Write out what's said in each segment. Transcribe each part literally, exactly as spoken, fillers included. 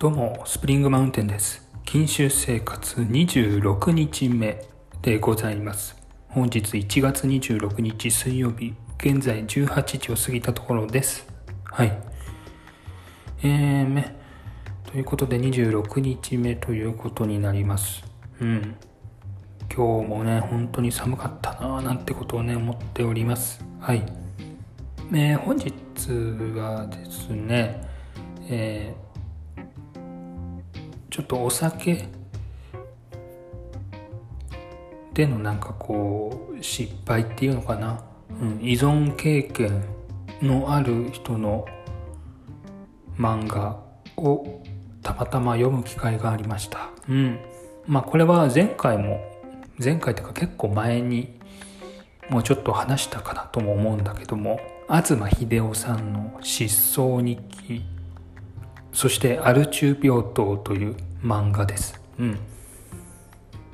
どうもスプリングマウンテンです。禁酒生活にじゅうろくにちめでございます。本日いちがつにじゅうろくにち水曜日、現在じゅうはちじを過ぎたところです。はいえーめということでにじゅうろくにちめということになります。うん今日もね本当に寒かったなぁなんてことをね思っております。はいえー、本日はですね、えーちょっとお酒でのなんかこう失敗っていうのかな、うん、依存経験のある人の漫画をたまたま読む機会がありました。うん、まあこれは前回も前回というか結構前にもうちょっと話したかなとも思うんだけども、東秀夫さんの失踪日記、そしてアル中病棟という漫画です。うん、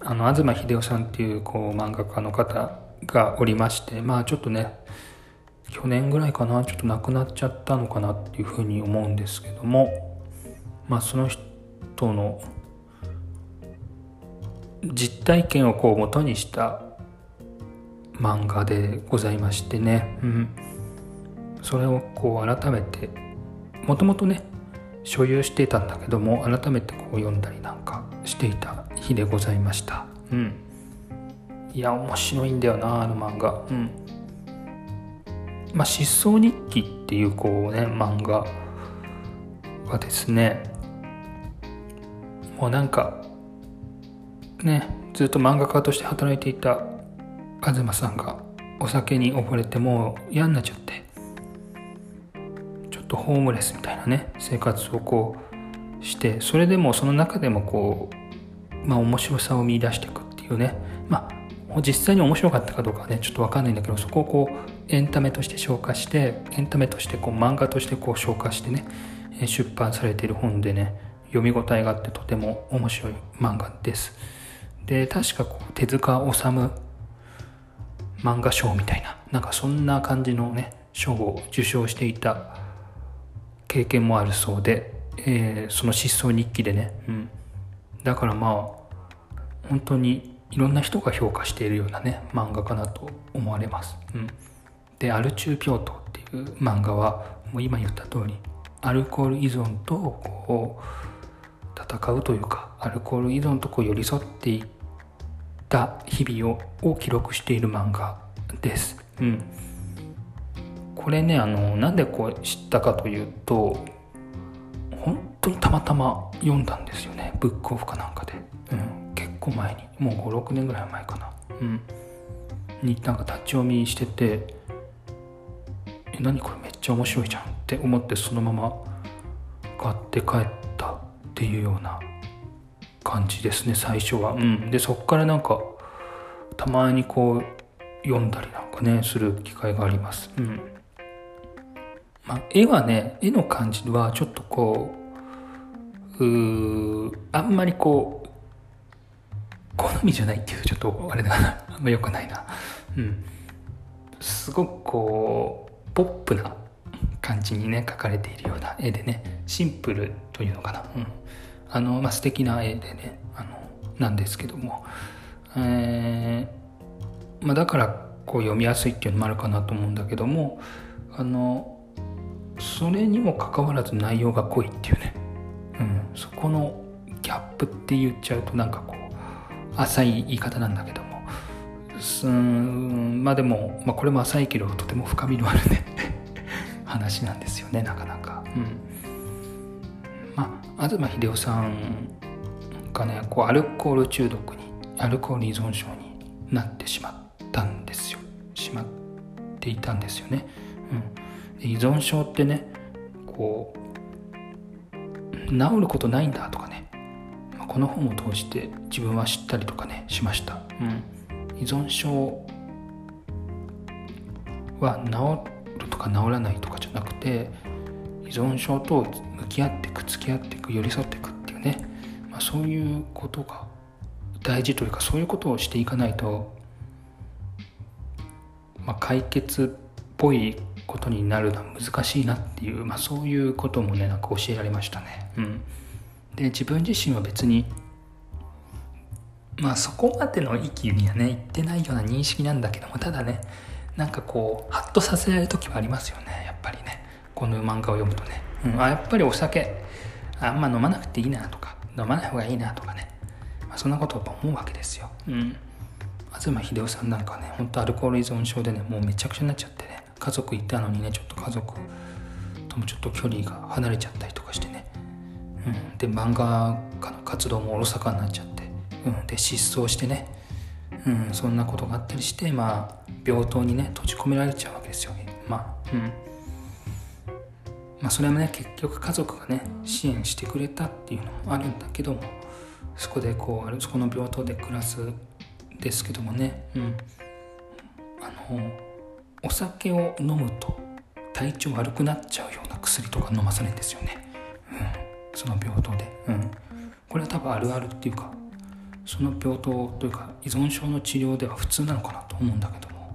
あの東秀夫さんっていうこう漫画家の方がおりまして、まあちょっとね去年ぐらいかなちょっと亡くなっちゃったのかなっていうふうに思うんですけども、まあその人の実体験をこう元にした漫画でございましてね、うん、それをこう改めてもともとね。所有していたんだけども改めてこう読んだりなんかしていた日でございました。うん、いや面白いんだよなあの漫画。うん、まあ失踪日記っていうこうね漫画はですねもうなんかねずっと漫画家として働いていた東さんがお酒に溺れてもう嫌になっちゃってホームレスみたいなね生活をこうしてそれでもその中でもこうまあ面白さを見出していくっていうね、まあ実際に面白かったかどうかはねちょっと分かんないんだけどそこをこうエンタメとして消化してエンタメとしてこう漫画としてこう消化してね出版されている本でね読み応えがあってとても面白い漫画です。で確かこう手塚治虫漫画賞みたいななんかそんな感じのね賞を受賞していた経験もあるそうで、えー、その失踪日記でね、うん、だからまあ本当にいろんな人が評価しているようなね漫画かなと思われます。うん、でアル中病棟っていう漫画はもう今言った通りアルコール依存とこう戦うというかアルコール依存とこう寄り添っていった日々を、を記録している漫画です。うんこれねあのなんでこう知ったかというと本当にたまたま読んだんですよねブックオフかなんかで、うん、結構前にもうごろくねんぐらい前かな、うん、になんか立ち読みしててえ何これめっちゃ面白いじゃんって思ってそのまま買って帰ったっていうような感じですね最初は、うん、でそっからなんかたまにこう読んだりなんかねする機会があります。うんまあ、絵はね絵の感じはちょっとこう、うーあんまりこう好みじゃないっていうちょっとあれだなあんま良くないな、うん、すごくこうポップな感じにね描かれているような絵でねシンプルというのかな、うんあのまあ、素敵な絵でねあのなんですけども、えーまあ、だからこう読みやすいっていうのもあるかなと思うんだけどもあのそれにもかかわらず内容が濃いっていうね、うん、そこのギャップって言っちゃうとなんかこう浅い言い方なんだけどもすーんまあでも、まあ、これも浅いけどとても深みのあるね話なんですよねなかなか、うん、まあ東秀夫さんがねこうアルコール中毒にアルコール依存症になってしまったんですよしまっていたんですよね、うん依存症ってねこう治ることないんだとかねこの本を通して自分は知ったりとかねしました。うん、依存症は治るとか治らないとかじゃなくて依存症と向き合っていく付き合っていく寄り添っていくっていうね、まあ、そういうことが大事というかそういうことをしていかないと、まあ、解決っぽいことになるのは難しいなっていう、まあ、そういうこともねなんか教えられましたね。うん、で、自分自身は別にまあそこまでの域にはねいってないような認識なんだけども、ただねなんかこうハッとさせられる時もありますよね、やっぱりね、この漫画を読むとね、うん、あやっぱりお酒あんま飲まなくていいなとか飲まない方がいいなとかね、まあ、そんなことをやっぱ思うわけですよ、うん、東秀夫さんなんかね本当アルコール依存症でねもうめちゃくちゃになっちゃってね、家族いたのにねちょっと家族ともちょっと距離が離れちゃったりとかしてね、うん、で漫画家の活動もおろそかになっちゃって、うん、で失踪してね、うん、そんなことがあったりしてまあ病棟にね閉じ込められちゃうわけですよ、まあ、うんまあ、それもね結局家族がね支援してくれたっていうのもあるんだけども、そこでこうそこの病棟で暮らすですけどもね、うん、あのお酒を飲むと体調悪くなっちゃうような薬とか飲まされるんですよね、うん、その病棟で、うん、これは多分あるあるっていうかその病棟というか依存症の治療では普通なのかなと思うんだけども、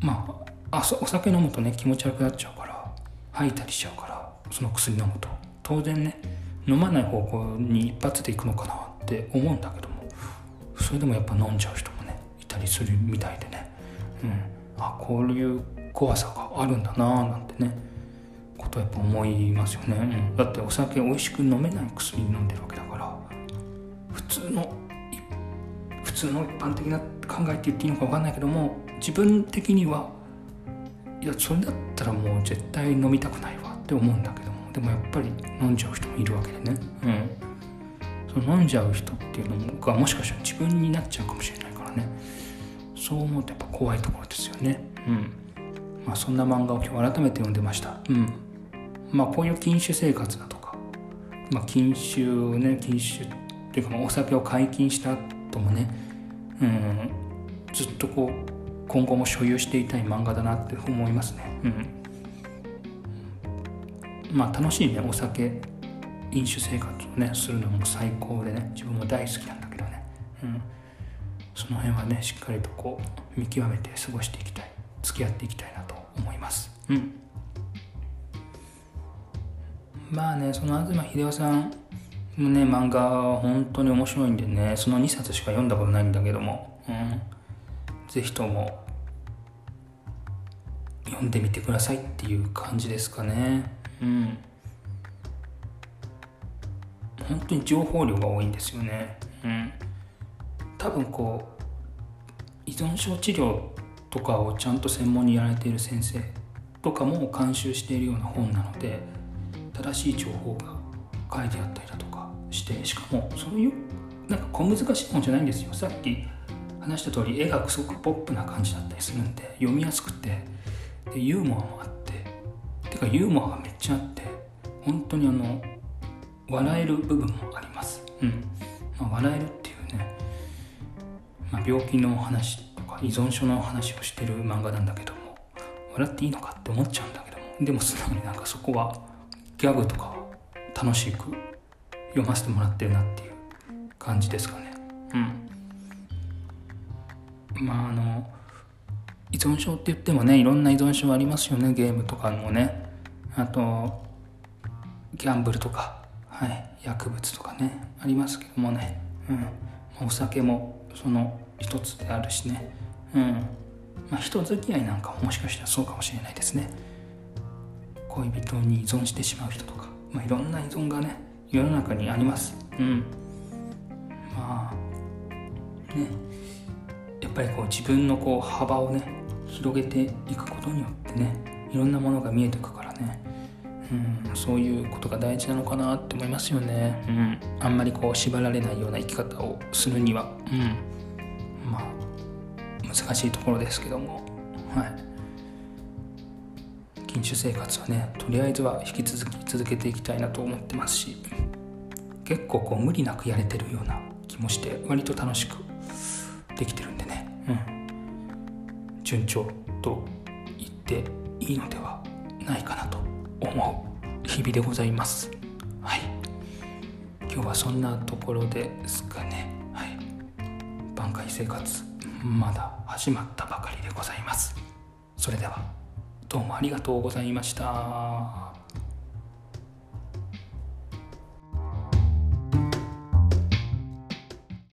まああお酒飲むとね気持ち悪くなっちゃうから吐いたりしちゃうから、その薬飲むと当然ね飲まない方向に一発でいくのかなって思うんだけども、それでもやっぱ飲んじゃう人もねいたりするみたいでね、うん、あこういう怖さがあるんだななんてねことやっぱ思いますよね、うん、だってお酒美味しく飲めない薬飲んでるわけだから、普通の普通の一般的な考えって言っていいのか分かんないけども、自分的にはいやそれだったらもう絶対飲みたくないわって思うんだけども、でもやっぱり飲んじゃう人もいるわけでね、うん、その飲んじゃう人っていうのがもしかしたら自分になっちゃうかもしれないからね、そう思うとやっぱ怖いところですよね、うんまあ、そんな漫画を今日改めて読んでました、うんまあ、こういう禁酒生活だとか、まあ、禁酒ね禁酒っていうかまあお酒を解禁した後もね、うん、ずっとこう今後も所有していたい漫画だなって思いますね、うん、まあ楽しいねお酒飲酒生活をねするのも最高でね自分も大好きなんだけどね、うん、その辺はねしっかりとこう見極めて過ごしていきたい、付き合っていきたいなと思います、うん、まあねその東秀夫さんのね漫画は本当に面白いんでね、そのにさつしか読んだことないんだけども、うんぜひとも読んでみてくださいっていう感じですかね、うん、本当に情報量が多いんですよね、うん、多分こう依存症治療とかをちゃんと専門にやられている先生とかも監修しているような本なので、正しい情報が書いてあったりだとかして、しかもそういうなんか小難しい本じゃないんですよ、さっき話した通り絵がすごくポップな感じだったりするんで読みやすくて、でユーモアもあっててかユーモアがめっちゃあって本当にあの笑える部分もあります、うんまあ、笑えるっていうね、まあ、病気の話とか依存症の話をしてる漫画なんだけども、笑っていいのかって思っちゃうんだけども、でも素直になんかそこはギャグとか楽しく読ませてもらってるなっていう感じですかね、うんまあ、あの依存症って言ってもねいろんな依存症ありますよね、ゲームとかもね、あとギャンブルとか、はい、薬物とかねありますけどもね、うん、お酒もその一つであるしね、うんまあ、人付き合いなんかももしかしたらそうかもしれないですね、恋人に依存してしまう人とか、まあ、いろんな依存がね世の中にあります、うん、まあねやっぱりこう自分のこう幅をね広げていくことによってねいろんなものが見えてくからね、うん、そういうことが大事なのかなって思いますよね、うん、あんまりこう縛られないような生き方をするには、うん、まあ難しいところですけども、はい、禁酒生活はねとりあえずは引き続き続けていきたいなと思ってますし、結構こう無理なくやれてるような気もして割と楽しくできてるんでね、うん、順調と言っていいのではないかなと思う日々でございます、はい、今日はそんなところですかね、はい、挽回生活まだ始まったばかりでございます。それではどうもありがとうございました。